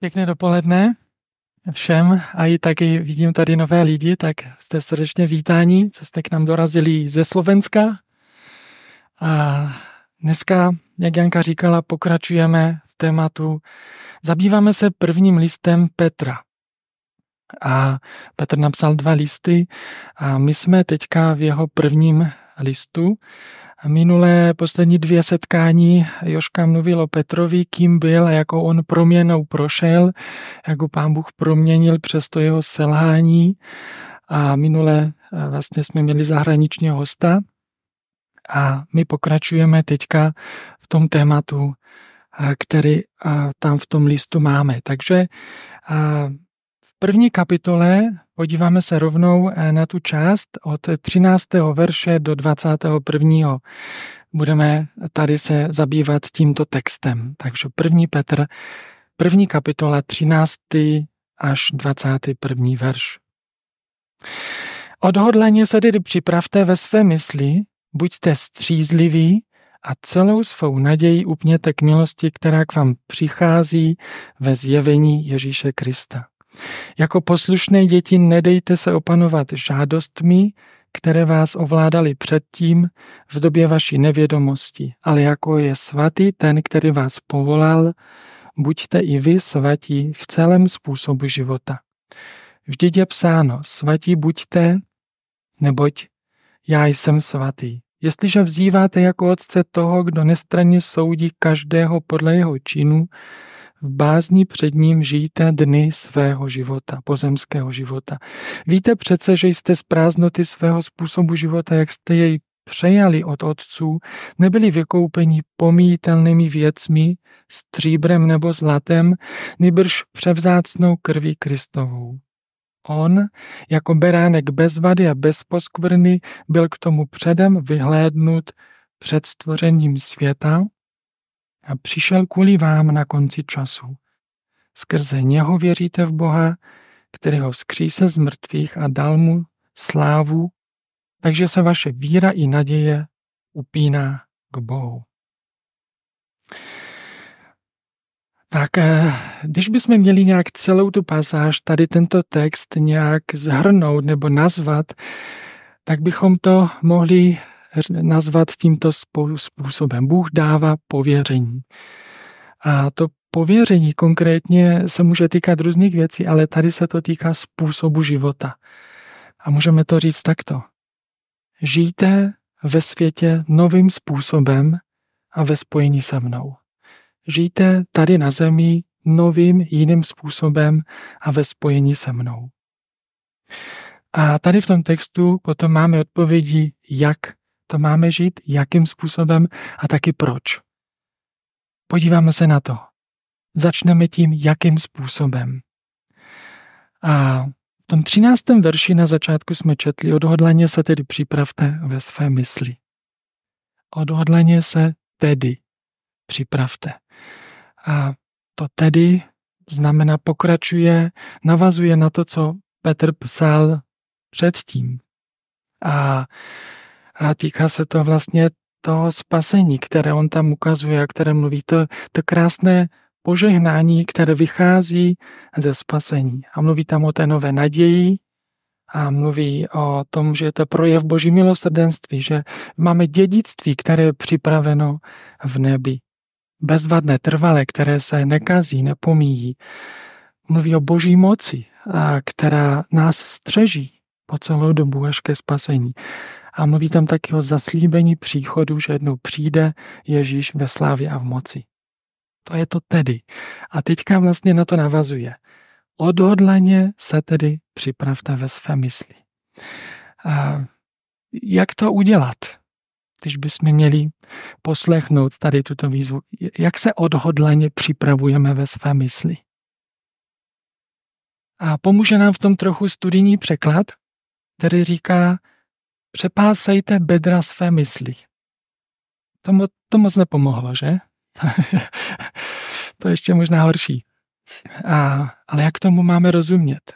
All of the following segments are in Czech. Pěkné dopoledne všem a i taky vidím tady nové lidi, tak jste srdečně vítáni, co jste k nám dorazili ze Slovenska. A dneska, jak Janka říkala, pokračujeme v tématu, zabýváme se prvním listem Petra. A Petr napsal 2 listy a my jsme teďka v jeho prvním listu. Minulé poslední 2 setkání Jožka mluvil o Petrovi, kým byl a jakou on proměnou prošel, jak ho Pán Bůh proměnil přes to jeho selhání. A minule vlastně jsme měli zahraničního hosta a my pokračujeme teďka v tom tématu, který tam v tom listu máme. Takže v první kapitole podíváme se rovnou na tu část od 13. verše do 21. Budeme tady se zabývat tímto textem. Takže 1. Petr, 1. kapitola, 13. až 21. verš. Odhodlaně se tedy připravte ve své mysli, buďte střízliví a celou svou naději upněte k milosti, která k vám přichází ve zjevení Ježíše Krista. Jako poslušné děti nedejte se opanovat žádostmi, které vás ovládaly předtím v době vaší nevědomosti, ale jako je svatý ten, který vás povolal, buďte i vy svatí v celém způsobu života. Vždyť je psáno, svatí buďte, neboť já jsem svatý. Jestliže vzýváte jako otce toho, kdo nestranně soudí každého podle jeho činu, v bázni před ním žijte dny svého života, pozemského života. Víte přece, že jste z prázdnoty svého způsobu života, jak jste jej přejali od otců, nebyli vykoupeni pomíjitelnými věcmi, stříbrem nebo zlatem, nýbrž převzácnou krví Kristovou. On, jako beránek bez vady a bez poskvrny, byl k tomu předem vyhlédnut před stvořením světa, a přišel kvůli vám na konci času. Skrze něho věříte v Boha, který ho vzkřísil z mrtvých a dal mu slávu, takže se vaše víra i naděje upíná k Bohu. Tak, když bychom měli nějak celou tu pasáž, tady tento text nějak zhrnout nebo nazvat, tak bychom to mohli nazvat tímto způsobem. Bůh dává pověření. A to pověření konkrétně se může týkat různých věcí, ale tady se to týká způsobu života. A můžeme to říct takto. Žijte ve světě novým způsobem a ve spojení se mnou. Žijte tady na zemi novým, jiným způsobem a ve spojení se mnou. A tady v tom textu potom máme odpovědi, jak to máme žít, jakým způsobem a taky proč. Podíváme se na to. Začneme tím, jakým způsobem. A v tom 13. verši na začátku jsme četli, odhodlaně se tedy připravte ve své mysli. Odhodlaně se tedy připravte. A to tedy znamená pokračuje, navazuje na to, co Petr psal předtím. A týká se to vlastně toho spasení, které on tam ukazuje a které mluví. To krásné požehnání, které vychází ze spasení. A mluví tam o té nové naději a mluví o tom, že je to projev Boží milosrdenství, že máme dědictví, které je připraveno v nebi. Bezvadné, trvalé, které se nekazí, nepomíjí. Mluví o Boží moci, která nás střeží po celou dobu až ke spasení. A mluví tam taky o zaslíbení příchodu, že jednou přijde Ježíš ve slávě a v moci. To je to tedy. A teďka vlastně na to navazuje. Odhodlaně se tedy připravte ve své mysli. A jak to udělat? Když bychom měli poslechnout tady tuto výzvu. Jak se odhodlaně připravujeme ve své mysli? A pomůže nám v tom trochu studijní překlad, který říká, přepásejte bedra své mysli. To moc nepomohlo, že? To ještě možná horší. Ale jak tomu máme rozumět?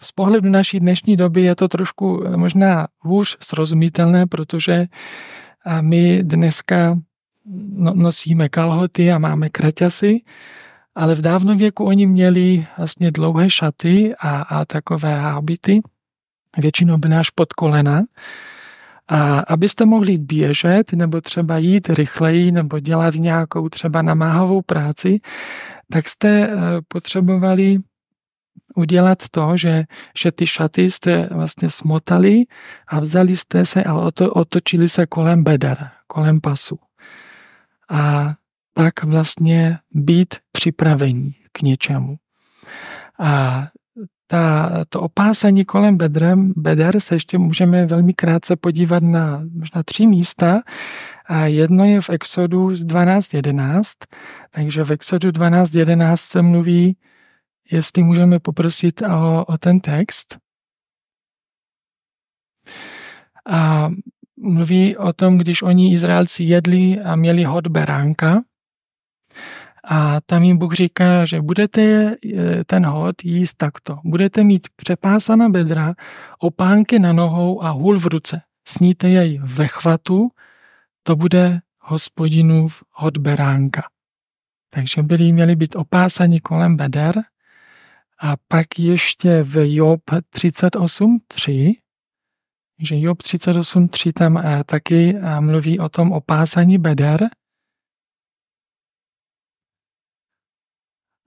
Z pohledu naší dnešní doby je to trošku možná hůř srozumitelné, protože my dneska nosíme kalhoty a máme kraťasy, ale v dávném věku oni měli vlastně dlouhé šaty a takové hábity, většinou byly až pod kolena. A abyste mohli běžet nebo třeba jít rychleji nebo dělat nějakou třeba namáhavou práci, tak jste potřebovali udělat to, že ty šaty jste vlastně smotali a vzali jste se a otočili se kolem beder, kolem pasu. A tak vlastně být připravení k něčemu. A to opásání kolem beder se ještě můžeme velmi krátce podívat na možná 3 místa. A jedno je v Exodu 12.11, takže v Exodu 12.11 se mluví, jestli můžeme poprosit o ten text. A mluví o tom, když oni Izraelci jedli a měli hod beránka. A tam jim Bůh říká, že budete ten hod jíst takto. Budete mít přepásaná bedra, opánky na nohou a hůl v ruce. Sníte jej ve chvatu, to bude Hospodinův hod beránka. Takže měli být opásaní kolem beder. A pak ještě v Job 38.3, že Job 38.3 tam taky mluví o tom opásání beder.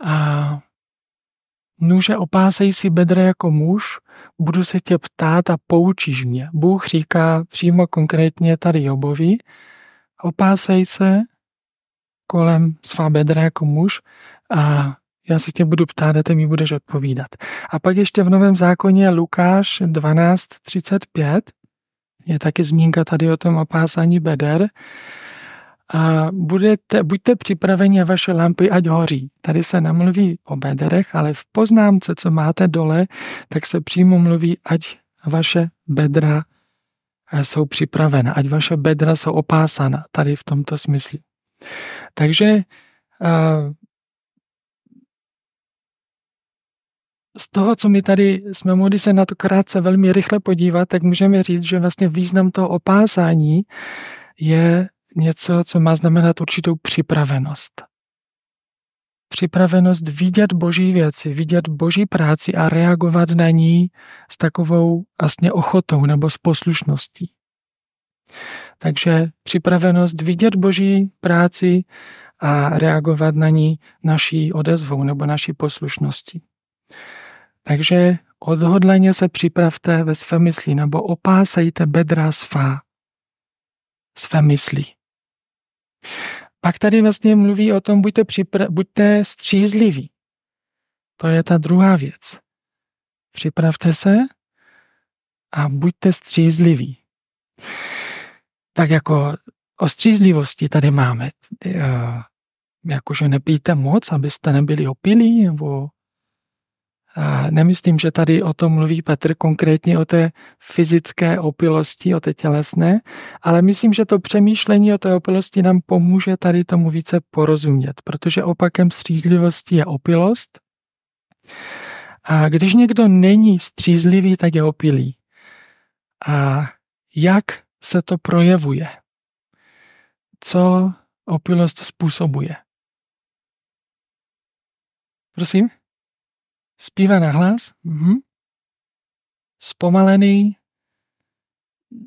A nuže opásej si bedra jako muž, budu se tě ptát a poučíš mě. Bůh říká přímo konkrétně tady Jobovi, opásej se kolem svá bedra jako muž a já se tě budu ptát a ty mi budeš odpovídat. A pak ještě v Novém zákoně Lukáš 12.35 je taky zmínka tady o tom opásání beder. A buďte připraveni a vaše lampy ať hoří. Tady se nemluví o bederech, ale v poznámce, co máte dole, tak se přímo mluví, ať vaše bedra jsou připravena, ať vaše bedra jsou opásána, tady v tomto smyslu. Takže z toho, co my tady jsme mohli se na to krátce velmi rychle podívat, tak můžeme říct, že vlastně význam toho opásání je něco, co má znamenat určitou připravenost. Připravenost vidět Boží věci, vidět Boží práci a reagovat na ní s takovou vlastně ochotou nebo s poslušností. Takže připravenost vidět Boží práci a reagovat na ní naší odezvou nebo naší poslušností. Takže odhodleně se připravte ve své mysli nebo opásejte bedra své mysli. Pak tady vlastně mluví o tom, buďte střízliví. To je ta druhá věc. Připravte se a buďte střízliví. Tak jako o střízlivosti tady máme. Jakože nepijte moc, abyste nebyli opilí, nebo nemyslím, že tady o tom mluví Petr konkrétně o té fyzické opilosti, o té tělesné, ale myslím, že to přemýšlení o té opilosti nám pomůže tady tomu více porozumět, protože opakem střízlivosti je opilost. A když někdo není střízlivý, tak je opilý. A jak se to projevuje? Co opilost způsobuje? Prosím? Zpívá na hlas, zpomalený,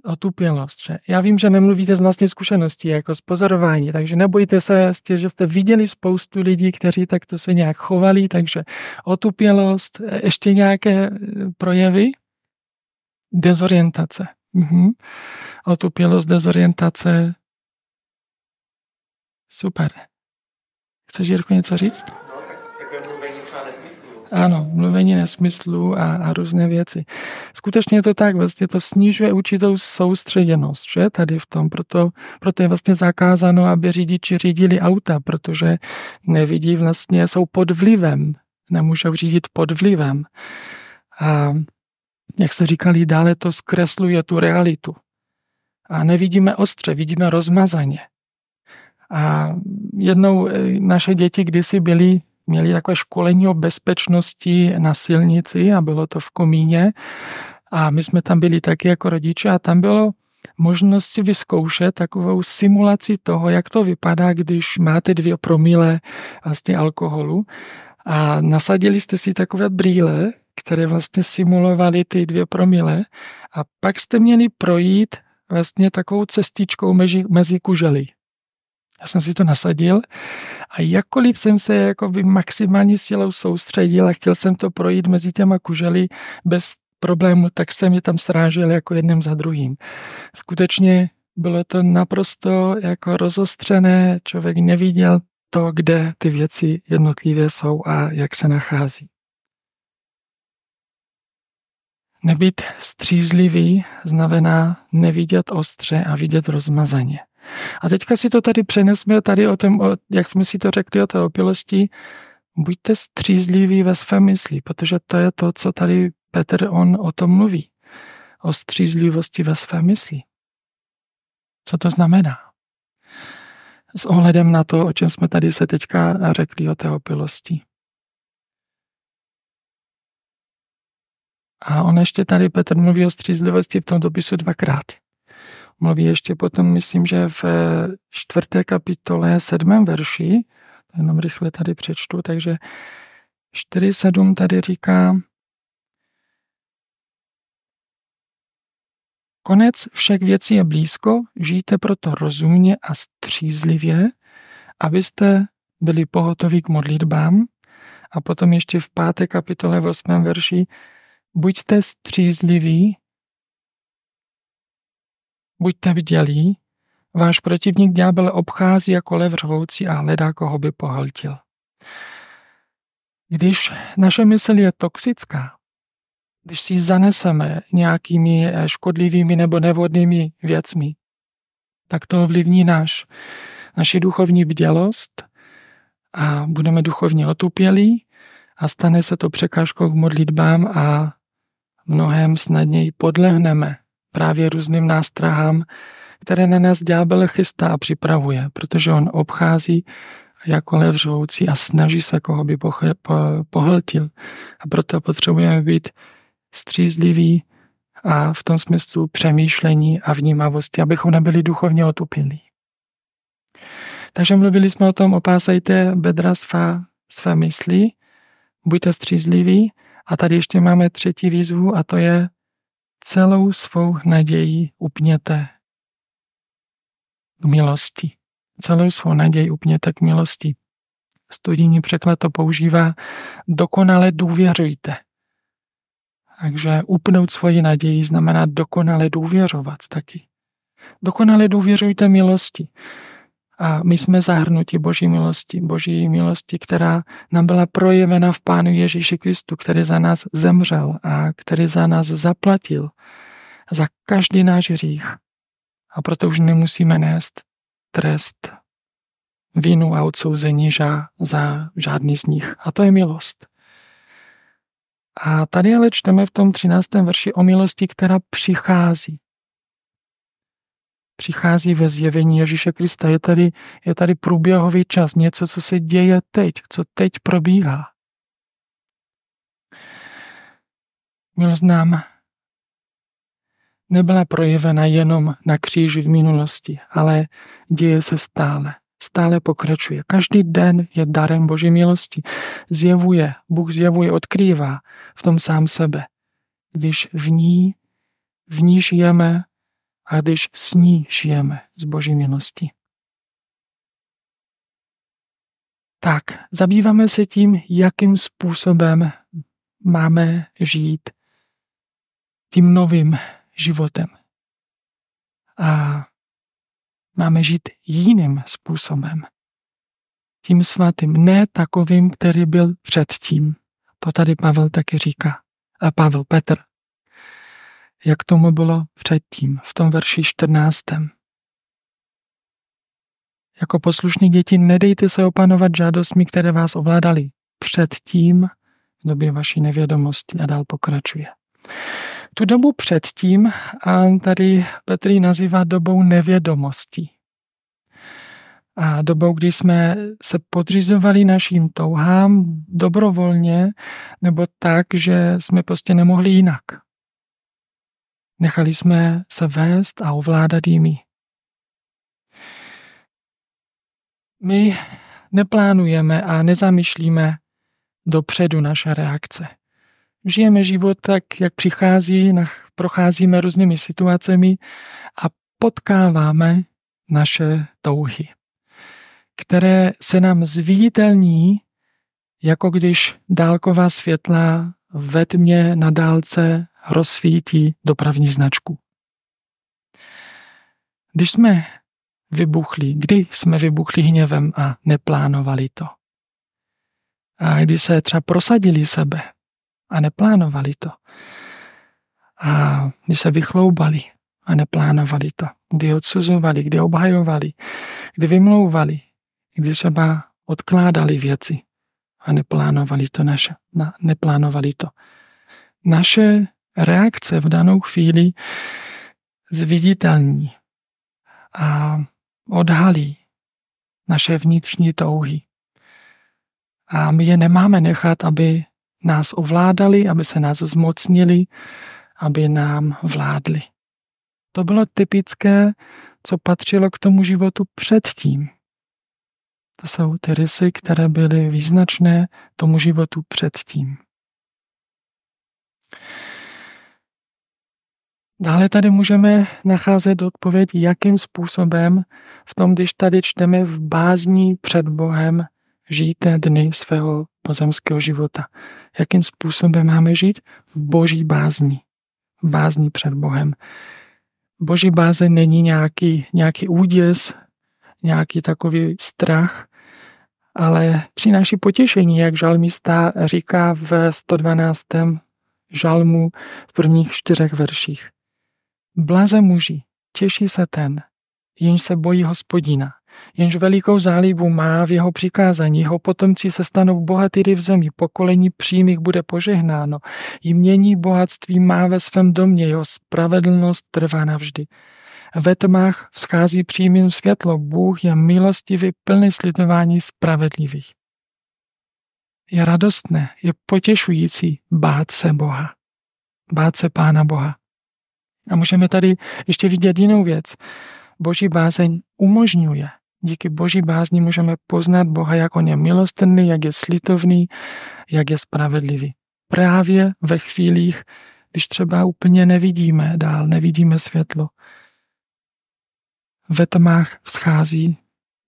otupělost. Já vím, že nemluvíte z vlastní zkušenosti, jako z pozorování, takže nebojte se, že jste viděli spoustu lidí, kteří takto se nějak chovali, takže otupělost, ještě nějaké projevy, dezorientace. Otupělost, dezorientace, super. Chceš, Jirku, něco říct? Ano, mluvení nesmyslu a různé věci. Skutečně je to tak, vlastně to snižuje určitou soustředěnost, že tady v tom, proto je vlastně zakázáno, aby řidiči řídili auta, protože nevidí vlastně, jsou pod vlivem, nemůžou řídit pod vlivem. A jak se říkali dále, to zkresluje tu realitu. A nevidíme ostře, vidíme rozmazaně. A jednou naše děti kdysi měli takové školení o bezpečnosti na silnici a bylo to v Komíně a my jsme tam byli taky jako rodiče a tam bylo možnost si vyzkoušet takovou simulaci toho, jak to vypadá, když máte 2 promile vlastně alkoholu a nasadili jste si takové brýle, které vlastně simulovaly ty 2 promile a pak jste měli projít vlastně takovou cestičkou mezi kužely. Já jsem si to nasadil a jakkoliv jsem se jakoby maximální silou soustředil a chtěl jsem to projít mezi těma kužely bez problému, tak jsem je tam srážel jako jedním za druhým. Skutečně bylo to naprosto jako rozostřené, člověk neviděl to, kde ty věci jednotlivě jsou a jak se nachází. Nebýt střízlivý znamená nevidět ostře a vidět rozmazaně. A teďka si to tady přenesme tady o tom, jak jsme si to řekli o té opilosti, buďte střízliví ve svém mysli, protože to je to, co tady Petr on o tom mluví. O střízlivosti ve své mysli. Co to znamená? S ohledem na to, o čem jsme tady se teďka řekli o té opilosti. A on ještě tady, Petr mluví o střízlivosti v tom dopisu 2krát. Mluví ještě potom, myslím, že v 4. kapitole 7. verši, jenom rychle tady přečtu, takže 4.7 tady říká: konec všech věcí je blízko, žijte proto rozumně a střízlivě, abyste byli pohotoví k modlitbám. A potom ještě v 5. kapitole 8. verši: buďte střízliví, buďte bdělí, váš protivník ďábel obchází jako lev řvoucí a hledá, koho by pohltil. Když naše mysl je toxická, když si ji zaneseme nějakými škodlivými nebo nevhodnými věcmi, tak to ovlivní naši duchovní bdělost a budeme duchovně otupělí a stane se to překážkou k modlitbám a mnohem snadněji podlehneme právě různým nástrahám, které na nás ďábel chystá a připravuje, protože on obchází jako lev řvoucí a snaží se, koho by pohltil. A proto potřebujeme být střízliví a v tom smyslu přemýšlení a vnímavosti, abychom nebyli duchovně otupilí. Takže mluvili jsme o tom, opásejte bedra své mysli, buďte střízliví a tady ještě máme 3. výzvu a to je: celou svou naději upněte k milosti. Celou svou naději upněte k milosti. Studijní překlad to používá: dokonale důvěřujte. Takže upnout svoji naději znamená dokonale důvěřovat taky. Dokonale důvěřujte milosti. A my jsme zahrnuti Boží milosti, která nám byla projevena v Pánu Ježíši Kristu, který za nás zemřel a který za nás zaplatil za každý náš hřích. A proto už nemusíme nést trest, vinu a odsouzení za žádný z nich. A to je milost. A tady ale čteme v tom 13. verši o milosti, která přichází. Přichází ve zjevení Ježíše Krista. Je tady průběhový čas, něco, co se děje teď, co teď probíhá. Milost nám nebyla projevena jenom na kříži v minulosti, ale děje se stále. Stále pokračuje. Každý den je darem Boží milosti. Bůh zjevuje, odkrývá v tom sám sebe. Když v ní žijeme a když s ní žijeme z Boží milosti. Tak, zabýváme se tím, jakým způsobem máme žít tím novým životem. A máme žít jiným způsobem. Tím svatým, ne takovým, který byl předtím. To tady Pavel taky říká. A Petr. Jak tomu bylo předtím, v tom verši 14. Jako poslušní děti nedejte se opanovat žádostmi, které vás ovládaly předtím, v době vaší nevědomosti, a dál pokračuje. Tu dobu předtím a tady Petr ji nazývá dobou nevědomosti. A dobou, kdy jsme se podřizovali našim touhám dobrovolně nebo tak, že jsme prostě nemohli jinak. Nechali jsme se vést a ovládat jimi. My neplánujeme a nezamýšlíme dopředu naše reakce. Žijeme život tak, jak přichází, procházíme různými situacemi a potkáváme naše touhy, které se nám zviditelní, jako když dálková světla ve tmě na dálce rozsvítí dopravní značku. Kdy jsme vybuchli hněvem a neplánovali to. A kdy se třeba prosadili sebe a neplánovali to. A kdy se vychloubali a neplánovali to. Kdy odsuzovali, kdy obhajovali, kdy vymlouvali, kdy třeba odkládali věci a neplánovali to naše. Naše reakce v danou chvíli zviditelní a odhalí naše vnitřní touhy. A my je nemáme nechat, aby nás ovládali, aby se nás zmocnili, aby nám vládli. To bylo typické, co patřilo k tomu životu předtím. To jsou ty rysy, které byly význačné tomu životu předtím. Dále tady můžeme nacházet odpověď, jakým způsobem v tom, když tady čteme v bázni před Bohem, žijte dny svého pozemského života. Jakým způsobem máme žít? V boží bázni. V bázni před Bohem. Boží bázeň není nějaký úděs, nějaký takový strach, ale přináší potěšení, jak žalmista říká v 112. žalmu v prvních 4 verších. Blaze muži, těší se ten, jenž se bojí Hospodina, jenž velikou zálibu má v jeho přikázání, jeho potomci se stanou bohatýry v zemi, pokolení přímých bude požehnáno, jmění bohatství má ve svém domě, jeho spravedlnost trvá navždy. Ve tmách vzchází přímým světlo, Bůh je milostivý, plný slitování spravedlivých. Je radostné, je potěšující bát se Boha, bát se Pána Boha. A můžeme tady ještě vidět jinou věc. Boží bázeň umožňuje. Díky Boží bázni můžeme poznat Boha, jak on je milosrdný, jak je slitovný, jak je spravedlivý. Právě ve chvílích, když třeba úplně nevidíme dál, nevidíme světlo. Ve tmách vzchází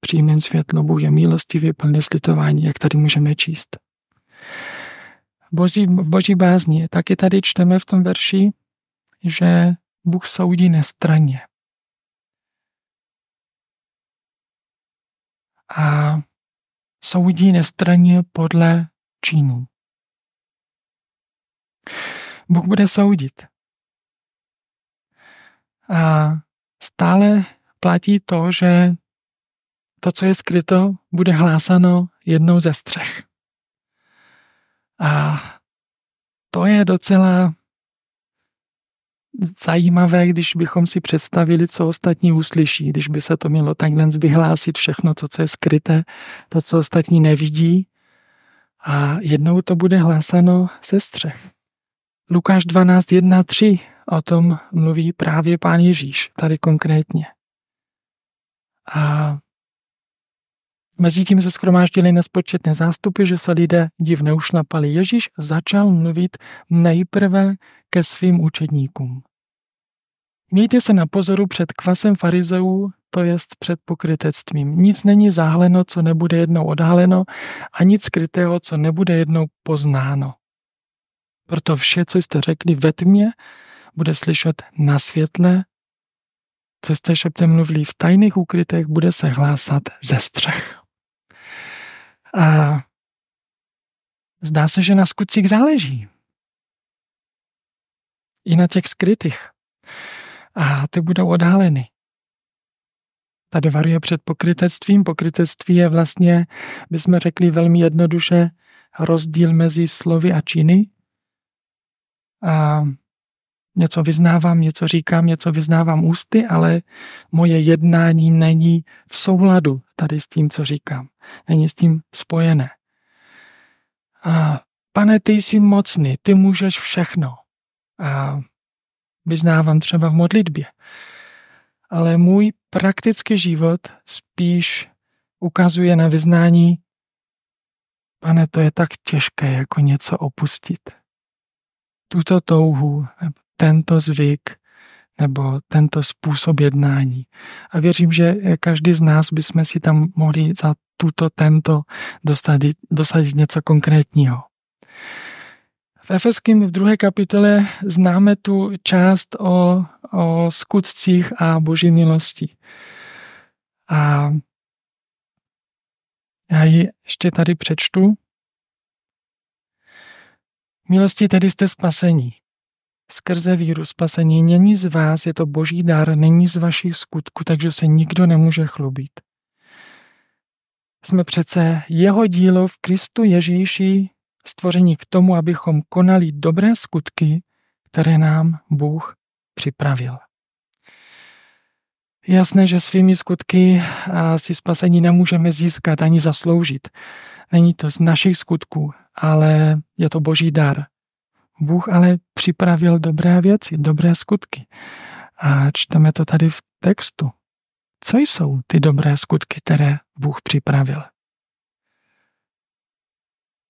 přímým světlo, Bůh je milostivý, plný slitování, jak tady můžeme číst. V Boží bázni taky tady čteme v tom verši, že Bůh soudí nestranně. A soudí nestranně podle činů. Bůh bude soudit. A stále platí to, že to, co je skryto, bude hlásáno jednou ze střech. A to je docela zajímavé, když bychom si představili, co ostatní uslyší, když by se to mělo takhle vyhlásit všechno, co je skryté, to, co ostatní nevidí. A jednou to bude hlásáno ze střech. Lukáš 12:1-3 o tom mluví právě Pán Ježíš, tady konkrétně. A mezitím se shromáždily nespočetné zástupy, že se lidé divně ušlapali. Ježíš začal mluvit nejprve ke svým učedníkům. Mějte se na pozoru před kvasem farizeů, to jest před pokrytectvím. Nic není zahaleno, co nebude jednou odhaleno, a nic skrytého, co nebude jednou poznáno. Proto vše, co jste řekli ve tmě, bude slyšet na světle, co jste šeptem mluvili v tajných úkrytech, bude se hlásat ze střech. A zdá se, že na skutcích záleží. I na těch skrytých. A ty budou odhaleny. Tady varuje před pokrytectvím. Pokrytectví je vlastně, bychom řekli velmi jednoduše, rozdíl mezi slovy a činy. A něco vyznávám, něco říkám, něco vyznávám ústy, ale moje jednání není v souladu tady s tím, co říkám. Není s tím spojené. A, Pane, ty jsi mocný, ty můžeš všechno. A vyznávám třeba v modlitbě. Ale můj praktický život spíš ukazuje na vyznání: Pane, to je tak těžké jako něco opustit. Tuto touhu, tento zvyk nebo tento způsob jednání. A věřím, že každý z nás bychom si tam mohli za tento dosadit něco konkrétního. V Efeským v 2. kapitole známe tu část o skutcích a boží milosti. A já ji ještě tady přečtu. Milostí tedy jste spasení. Skrze víru spasení není z vás, je to boží dar, není z vašich skutků, takže se nikdo nemůže chlubit. Jsme přece jeho dílo v Kristu Ježíši, stvoření k tomu, abychom konali dobré skutky, které nám Bůh připravil. Jasné, že svými skutky si spasení nemůžeme získat ani zasloužit. Není to z našich skutků, ale je to boží dar. Bůh ale připravil dobré věci, dobré skutky. A čteme to tady v textu. Co jsou ty dobré skutky, které Bůh připravil?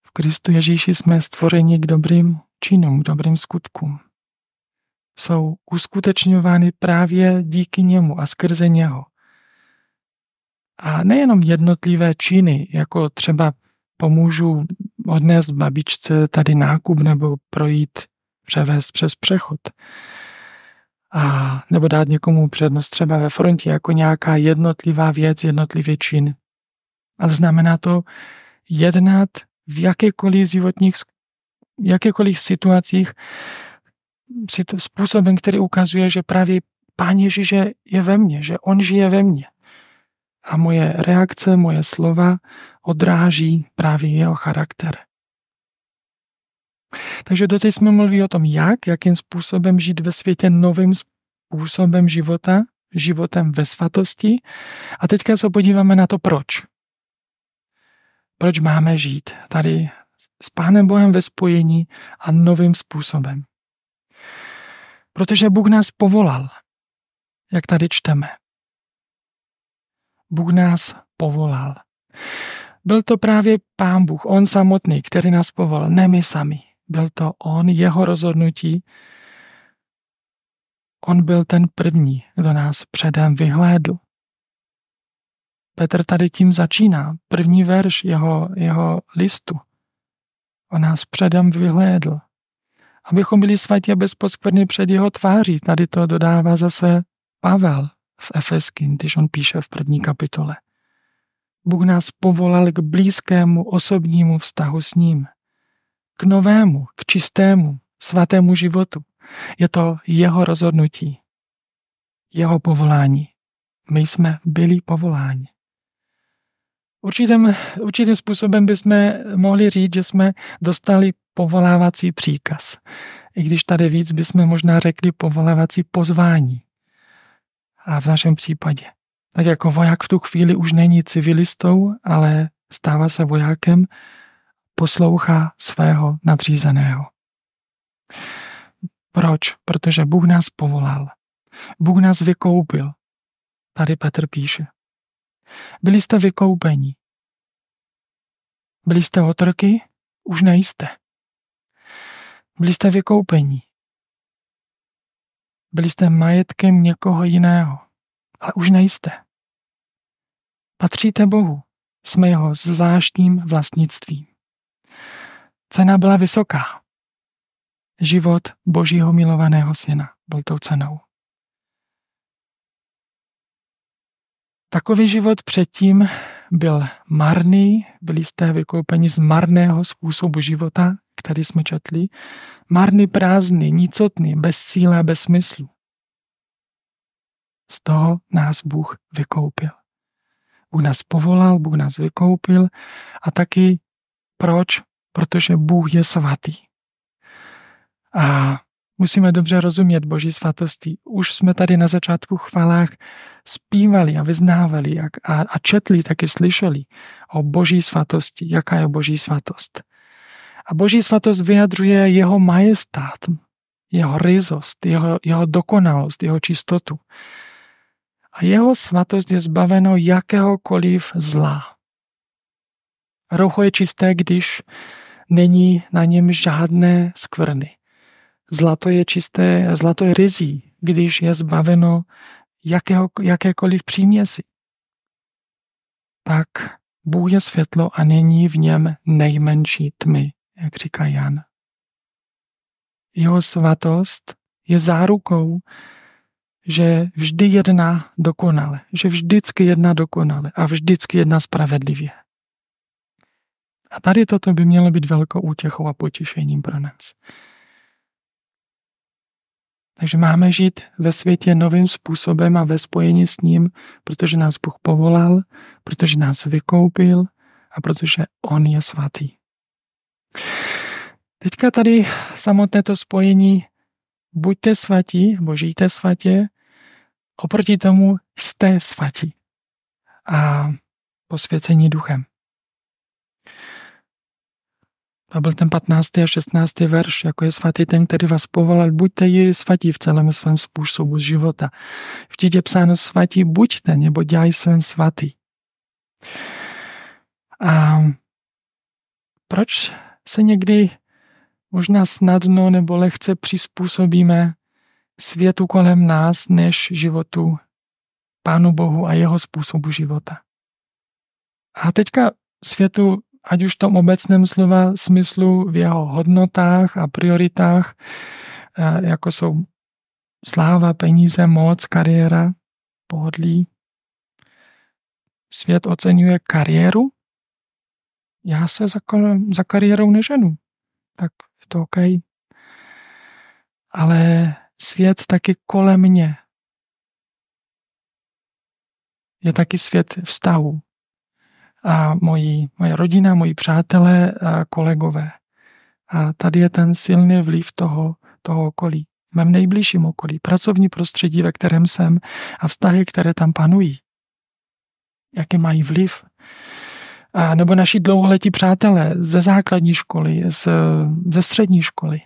V Kristu Ježíši jsme stvořeni k dobrým činům, k dobrým skutkům. Jsou uskutečňovány právě díky němu a skrze něho. A nejenom jednotlivé činy, jako třeba pomůžu odnést babičce tady nákup nebo převést přes přechod. A nebo dát někomu přednost třeba ve frontě, jako nějaká jednotlivá věc, jednotlivý čin. Ale znamená to jednat v jakékoliv situacích způsobem, který ukazuje, že právě Pán Ježíš je ve mně, že on žije ve mně. A moje reakce, moje slova odráží právě jeho charakter. Takže doteď jsme mluvili o tom, jakým způsobem žít ve světě, novým způsobem života, životem ve svatosti. A teďka se podíváme na to, proč. Proč máme žít tady s Pánem Bohem ve spojení a novým způsobem. Protože Bůh nás povolal, jak tady čteme. Bůh nás povolal. Byl to právě Pán Bůh, on samotný, který nás povolal, ne my sami. Byl to on, jeho rozhodnutí. On byl ten první, kdo nás předem vyhlédl. Petr tady tím začíná, první verš jeho listu. On nás předem vyhlédl. Abychom byli svatí a bezposkvrnní před jeho tváří. Tady to dodává zase Pavel v Efeským, když on píše v 1. kapitole. Bůh nás povolal k blízkému osobnímu vztahu s ním. K novému, k čistému, svatému životu. Je to jeho rozhodnutí, jeho povolání. My jsme byli povoláni. Určitým způsobem bychom mohli říct, že jsme dostali povolávací příkaz. I když tady víc bychom možná řekli povolávací pozvání. A v našem případě. Tak jako voják v tu chvíli už není civilistou, ale stává se vojákem, poslouchá svého nadřízeného. Proč? Protože Bůh nás povolal. Bůh nás vykoupil. Tady Petr píše. Byli jste vykoupeni. Byli jste otroky? Už nejste. Byli jste vykoupeni. Byli jste majetkem někoho jiného, ale už nejste. Patříte Bohu, jsme jeho zvláštním vlastnictvím. Cena byla vysoká. Život Božího milovaného syna byl tou cenou. Takový život předtím byl marný, byli jste vykoupeni z marného způsobu života, který jsme četli, marný, prázdný, nicotný, bez cíle, bez smyslu. Z toho nás Bůh vykoupil. Bůh nás povolal, Bůh nás vykoupil a taky proč? Protože Bůh je svatý. A musíme dobře rozumět Boží svatosti. Už jsme tady na začátku chvalách zpívali a vyznávali a četli, taky slyšeli o Boží svatosti, jaká je Boží svatost. A Boží svatost vyjadřuje jeho majestát, jeho ryzost, jeho dokonalost, jeho čistotu. A jeho svatost je zbaveno jakéhokoliv zla. Roucho je čisté, když není na něm žádné skvrny. Zlato je čisté, zlato je ryzí, když je zbaveno jakékoliv příměsi. Tak Bůh je světlo a není v něm nejmenší tmy, jak říká Jan. Jeho svatost je zárukou, že vždy jedná dokonale, že vždycky jedná dokonale a vždycky jedná spravedlivě. A tady toto by mělo být velkou útěchou a potěšením pro nás. Takže máme žít ve světě novým způsobem a ve spojení s ním, protože nás Bůh povolal, protože nás vykoupil a protože on je svatý. Teďka tady samotné to spojení buďte svatí, nebo žijte svatě, oproti tomu jste svatí a posvěcení duchem. To byl ten 15. a 16. verš, jako je svatý ten, který vás povolal, buďte ji svatí v celém svém způsobu života. Vždyť je psáno svatí buďte, nebo dělaj svém svatý. A proč se někdy možná snadno nebo lehce přizpůsobíme světu kolem nás, než životu Pánu Bohu a jeho způsobu života? A teďka světu, ať už v tom obecném slova smyslu, v jeho hodnotách a prioritách, jako jsou sláva, peníze, moc, kariéra, pohodlí. Svět oceňuje kariéru. Já se za kariérou neženu. Tak je to OK. Ale svět taky kolem mě. Je taky svět vztahu. A moje rodina, moji přátelé a kolegové. A tady je ten silný vliv toho okolí. V mém nejbližším okolí. Pracovní prostředí, ve kterém jsem a vztahy, které tam panují. Jaký mají vliv. A nebo naši dlouholetí přátelé ze základní školy, ze střední školy.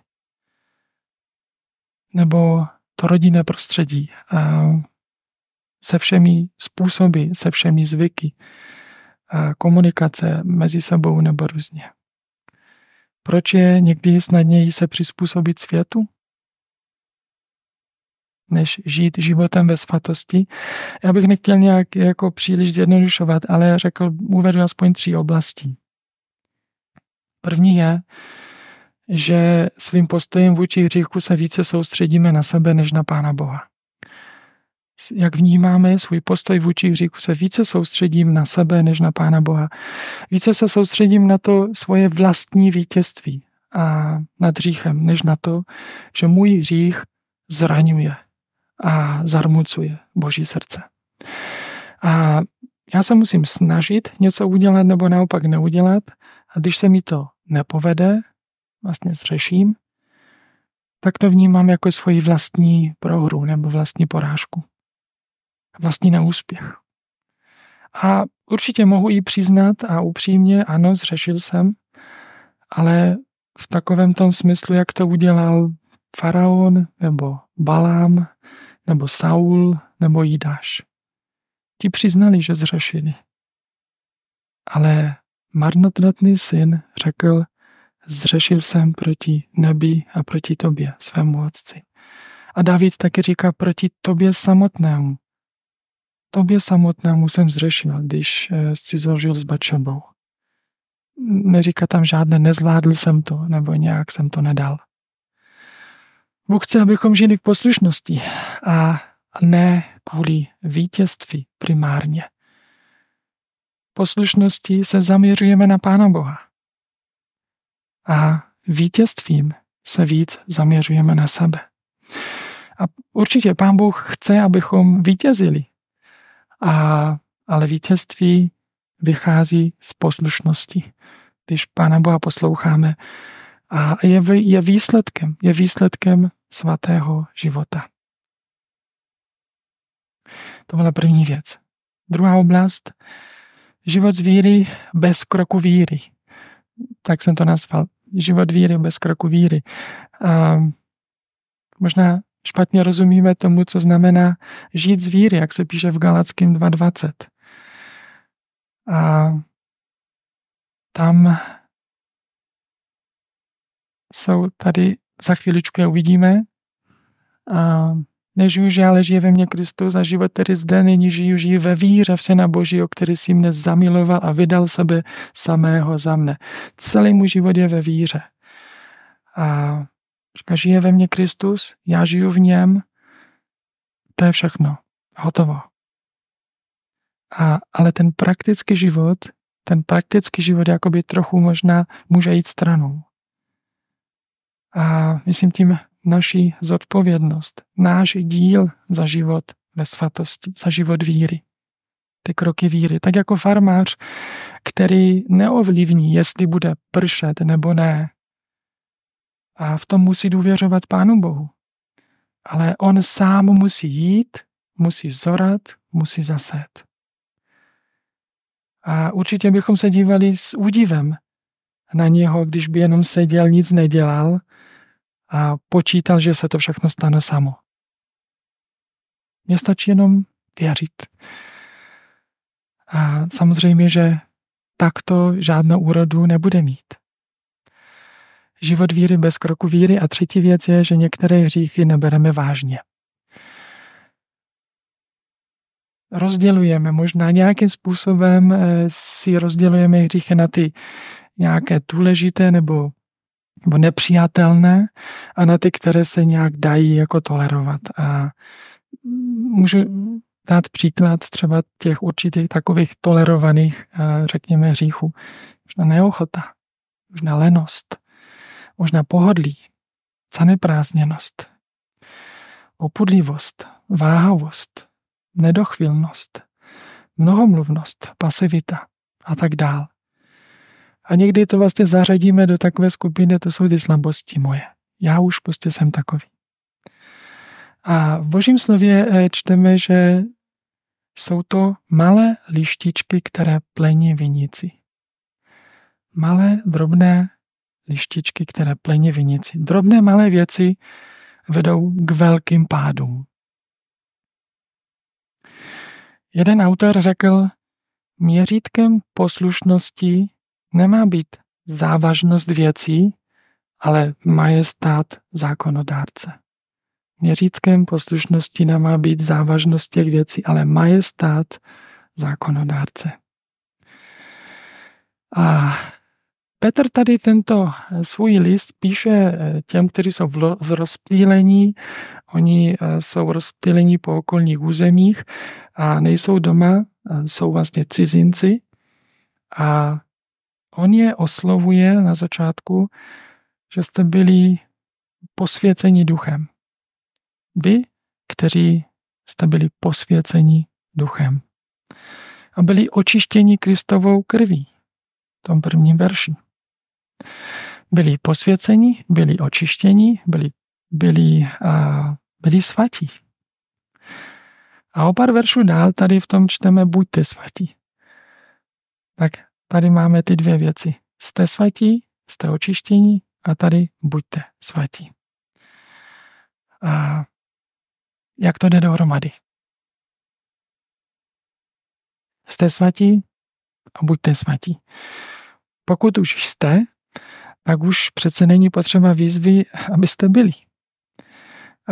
Nebo to rodinné prostředí. A se všemi způsoby, se všemi zvyky. A komunikace mezi sebou nebo různě. Proč je někdy snadněji se přizpůsobit světu, než žít životem ve svatosti? Já bych nechtěl nějak jako příliš zjednodušovat, ale uvedu aspoň 3 oblasti. První je, že svým postojem vůči hříchu se více soustředíme na sebe, než na Pána Boha. Jak vnímáme svůj postoj vůči hříchu, se více soustředím na sebe, než na Pána Boha. Více se soustředím na to svoje vlastní vítězství a nad hříchem, než na to, že můj hřích zraňuje a zarmucuje Boží srdce. A já se musím snažit něco udělat nebo naopak neudělat a když se mi to nepovede, vlastně zřeším, tak to vnímám jako svoji vlastní prohru nebo vlastní porážku. Vlastní neúspěch. A určitě mohu i přiznat a upřímně, ano, zřešil jsem, ale v takovém tom smyslu, jak to udělal faraon, nebo Balám, nebo Saul, nebo Jidáš. Ti přiznali, že zřešili. Ale marnotratný syn řekl, zřešil jsem proti nebi a proti tobě, svému otci. A Dávid taky říká, proti tobě samotnému. Tobě samotnému jsem zřešil, když jsi zložil s Bačebou. Neříká tam žádné, nezvládl jsem to, nebo nějak jsem to nedal. Bůh chce, abychom žili v poslušnosti a ne kvůli vítězství primárně. V poslušnosti se zaměřujeme na Pána Boha. A vítězstvím se víc zaměřujeme na sebe. A určitě Pán Bůh chce, abychom vítězili. Ale vítězství vychází z poslušnosti. Když Pána Boha posloucháme, a je výsledkem svatého života. To byla první věc. Druhá oblast, život z víry bez kroku víry. Tak jsem to nazval. Život víry bez kroku víry. A možná špatně rozumíme tomu, co znamená žít z víry, jak se píše v Galatským 2.20. A tam jsou tady, za chvíličku je uvidíme, a nežiju že, ale žije ve mně Kristus a život, který zde nyní žiju ve víře v Syna Božího, který si mne zamiloval a vydal sebe samého za mne. Celý můj život je ve víře. A říká, žije ve mně Kristus, já žiju v něm, to je všechno, hotovo. Ale ten praktický život jakoby trochu možná může jít stranou. A myslím tím naší zodpovědnost, náš díl za život ve svatosti, za život víry, ty kroky víry. Tak jako farmář, který neovlivní, jestli bude pršet nebo ne. A v tom musí důvěřovat Pánu Bohu. Ale on sám musí jít, musí zorat, musí zasét. A určitě bychom se dívali s údivem na něho, když by jenom seděl, nic nedělal a počítal, že se to všechno stane samo. Mně stačí jenom věřit. A samozřejmě, že takto žádnou úrodu nebude mít. Život víry bez kroku víry a třetí věc je, že některé hříchy nebereme vážně. Rozdělujeme, možná nějakým způsobem si rozdělujeme hříchy na ty nějaké důležité nebo nepřijatelné a na ty, které se nějak dají jako tolerovat. A můžu dát příklad třeba těch určitých takových tolerovaných, řekněme, hříchů. Možná neochota, možná lenost, možná pohodlí, zaneprázdněnost, opudlivost, váhavost, nedochvilnost, mnohomluvnost, pasivita a tak dál. A někdy to vlastně zařadíme do takové skupiny, to jsou ty slabosti moje. Já už prostě jsem takový. A v Božím slově čteme, že jsou to malé lištičky, které plení vinici. Malé, drobné lištičky, které plení vinici. Drobné, malé věci vedou k velkým pádům. Jeden autor řekl, měřítkem poslušnosti nemá být závažnost věcí, ale majestát zákonodárce. Měřítkem poslušnosti nemá být závažnost těch věcí, ale majestát zákonodárce. A Petr tady tento svůj list píše těm, kteří jsou v rozptýlení. Oni jsou rozptýlení po okolních územích a nejsou doma, jsou vlastně cizinci. A on je oslovuje na začátku, že jste byli posvěceni duchem. Vy, kteří jste byli posvěceni duchem. A byli očištěni Kristovou krví. V tom prvním verši. Byli posvěceni, byli očištěni, byli svatí. A o pár veršů dál tady v tom čteme buďte svatí. Tak tady máme ty dvě věci. Jste svatí, jste očištěni a tady buďte svatí. A jak to jde dohromady? Jste svatí a buďte svatí. Pokud už jste, tak už přece není potřeba výzvy, abyste byli.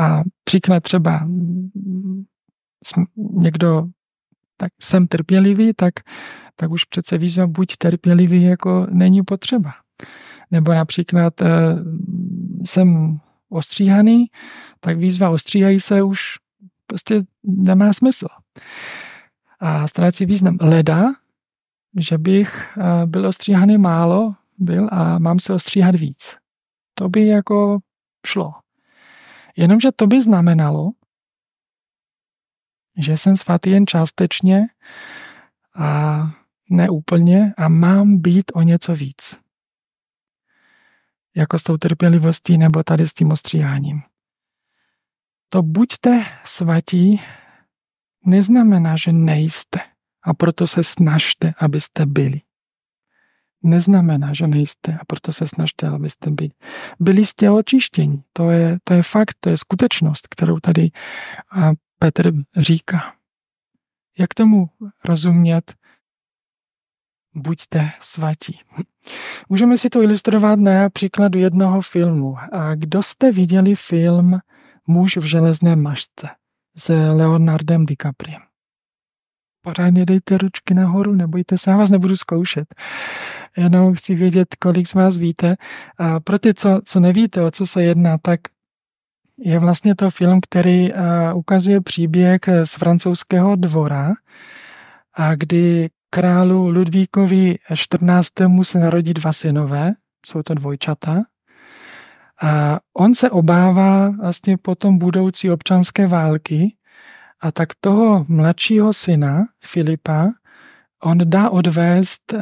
A příklad třeba někdo, tak jsem trpělivý, tak už přece výzva buď trpělivý, jako není potřeba. Nebo například jsem ostříhaný, tak výzva ostříhají se už prostě nemá smysl. A ztrácí význam. Leda, že bych byl ostříhaný málo, a mám se ostříhat víc. To by jako šlo. Jenomže to by znamenalo, že jsem svatý jen částečně a neúplně a mám být o něco víc. Jako s tou trpělivostí nebo tady s tím ostříháním. To buďte svatí neznamená, že nejste. A proto se snažte, abyste byli. neznamená, že nejste, a proto se snažte, abyste byli jste očištěni. To je fakt, to je skutečnost, kterou tady Petr říká. Jak tomu rozumět? Buďte svatí. Můžeme si to ilustrovat na příkladu jednoho filmu. A kdo jste viděli film Muž v železné mašce s Leonardem DiCapriem? Pořádně dejte ručky nahoru, nebojte se, já vás nebudu zkoušet. Jenom chci vědět, kolik z vás víte. A pro ty, co nevíte, o co se jedná, tak je vlastně to film, který ukazuje příběh z francouzského dvora, a kdy králu Ludvíkovi 14. se narodí dva synové, jsou to dvojčata. A on se obává vlastně potom budoucí občanské války, a tak toho mladšího syna, Filipa, on dá odvést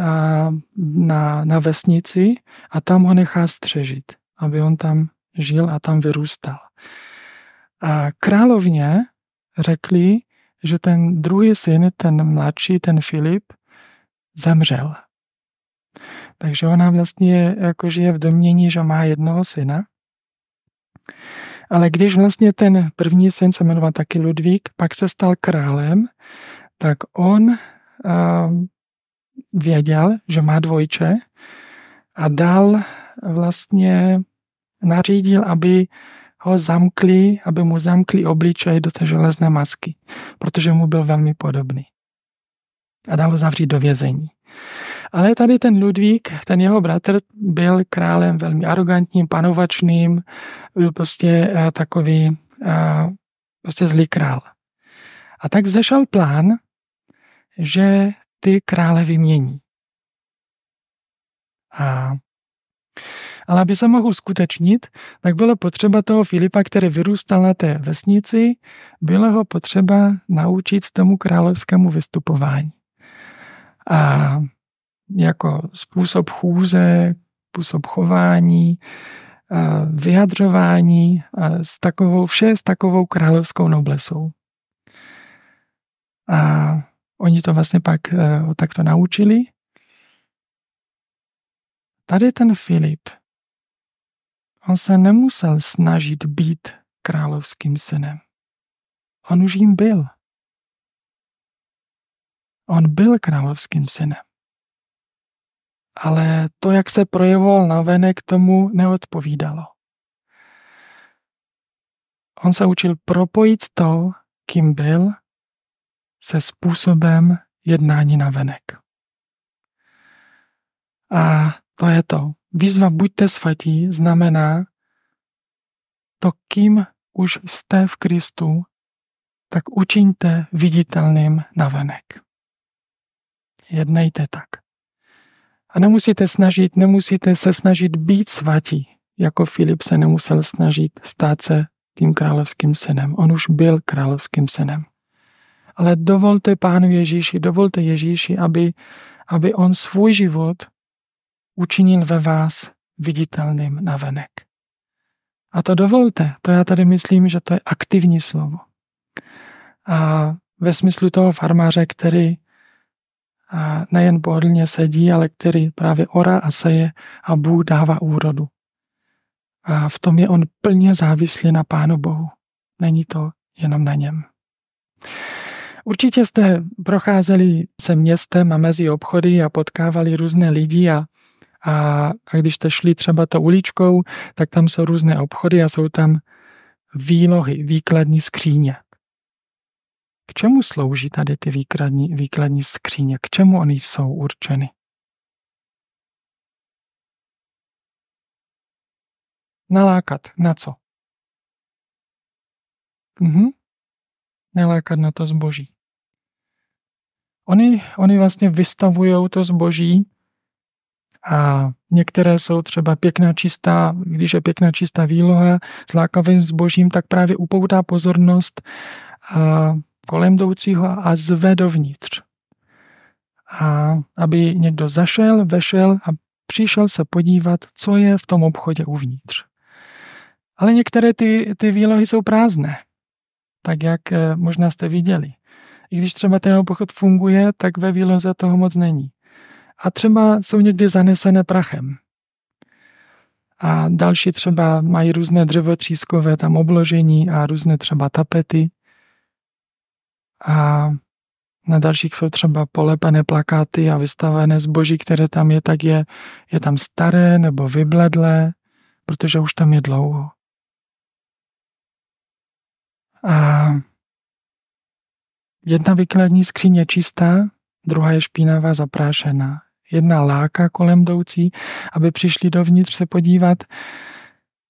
na vesnici a tam ho nechá střežit, aby on tam žil a tam vyrůstal. A královně řekli, že ten druhý syn, ten mladší, ten Filip, zemřel. Takže ona vlastně jako žije v domnění, že má jednoho syna. Ale když vlastně ten první syn se jmenoval taky Ludvík, pak se stal králem, tak on věděl, že má dvojče a dal vlastně nařídil, aby ho zamkli, aby mu zamkli obličej do té železné masky, protože mu byl velmi podobný. A dal ho zavřít do vězení. Ale tady ten Ludvík, ten jeho bratr, byl králem velmi arrogantním, panovačným, byl prostě takový prostě zlý král. A tak vzešel plán, že ty krále vymění. Ale aby se mohl uskutečnit, tak bylo potřeba toho Filipa, který vyrůstal na té vesnici, bylo ho potřeba naučit tomu královskému vystupování. A jako způsob chůze, způsob chování, vyjadřování, s takovou královskou noblesou. A oni to vlastně pak takto naučili. Tady ten Filip, on se nemusel snažit být královským synem. On už jim byl. On byl královským synem. Ale to, jak se projevoval navenek, tomu neodpovídalo. On se učil propojit to, kým byl, se způsobem jednání navenek. A to je to. Výzva buďte svatí znamená to, kým už jste v Kristu, tak učiňte viditelným navenek. Jednejte tak. A nemusíte se snažit být svatí, jako Filip se nemusel snažit stát se tím královským synem. On už byl královským synem. Ale dovolte Pánu Ježíši, aby on svůj život učinil ve vás viditelným navenek. A to dovolte, to já tady myslím, že to je aktivní slovo. A ve smyslu toho farmáře, který nejen pohodlně sedí, ale který právě orá a seje a Bůh dává úrodu. A v tom je on plně závislý na Pánu Bohu. Není to jenom na něm. Určitě jste procházeli se městem a mezi obchody a potkávali různé lidi a když jste šli třeba tou uličkou, tak tam jsou různé obchody a jsou tam výlohy, výkladní skříně. K čemu slouží tady ty výkladní skříně? K čemu oni jsou určeny? Nalákat na co? Nalákat na to zboží. Oni vlastně vystavují to zboží a některé jsou třeba pěkná, čistá, když je pěkná, čistá výloha s lákavým zbožím, tak právě upoutá pozornost a kolem jdoucího a zve dovnitř. A aby někdo zašel, vešel a přišel se podívat, co je v tom obchodě uvnitř. Ale některé ty výlohy jsou prázdné, tak jak možná jste viděli. I když třeba ten obchod funguje, tak ve výloze toho moc není. a třeba jsou někdy zanesené prachem. A další třeba mají různé dřevotřískové tam obložení a různé třeba tapety. A na dalších jsou třeba polepené plakáty a vystavené zboží, které tam je, tak je tam staré nebo vybledlé, protože už tam je dlouho. A jedna výkladní skříň je čistá, druhá je špinavá, zaprášená. Jedna láká kolem jdoucí, aby přišli dovnitř se podívat,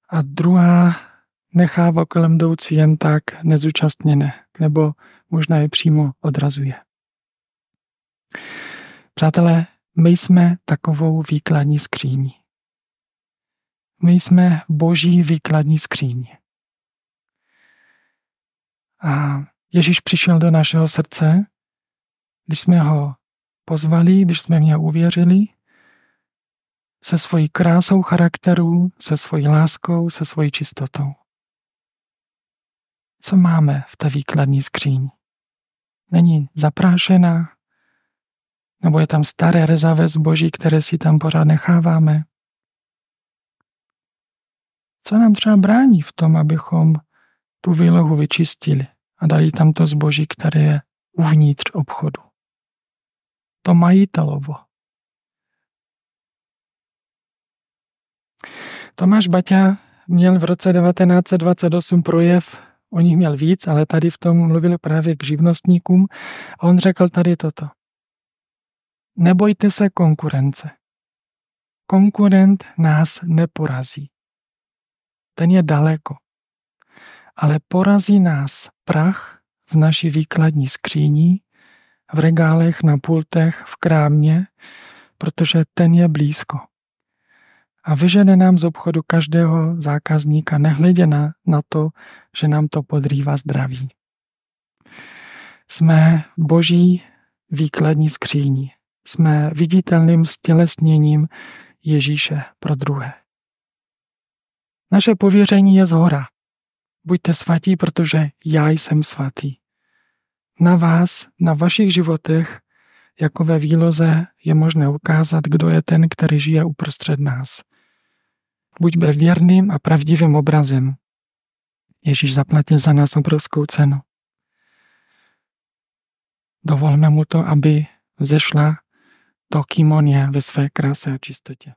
a druhá nechává kolem jdoucí jen tak nezúčastněné, nebo možná je přímo odrazuje. Přátelé, my jsme takovou výkladní skříní. My jsme Boží výkladní skříň. A Ježíš přišel do našeho srdce, když jsme ho pozvali, když jsme v něj uvěřili, se svojí krásou charakteru, se svojí láskou, se svojí čistotou. Co máme v té výkladní skříň? Není zaprášená, nebo je tam staré rezavé zboží, které si tam pořád necháváme? Co nám třeba brání v tom, abychom tu výlohu vyčistili a dali tam to zboží, které je uvnitř obchodu? To majitelovo. Tomáš Baťa měl v roce 1928 projev, o nich měl víc, ale tady v tom mluvil právě k živnostníkům a on řekl tady toto. Nebojte se konkurence. Konkurent nás neporazí. Ten je daleko. Ale porazí nás prach v naší výkladní skříni, v regálech, na pultech, v krámě, protože ten je blízko. A vyžene nám z obchodu každého zákazníka, nehledě na to, že nám to podrývá zdraví. Jsme Boží výkladní skříní. Jsme viditelným stělesněním Ježíše pro druhé. Naše pověření je zhora. Buďte svatí, protože já jsem svatý. Na vás, na vašich životech, jako ve výloze, je možné ukázat, kdo je ten, který žije uprostřed nás. Buďme věrným a pravdivým obrazem. Ježíš zaplatil za nás obrovskou cenu. Dovolme mu to, aby vzešla to, kým on je, ve své kráse a čistotě.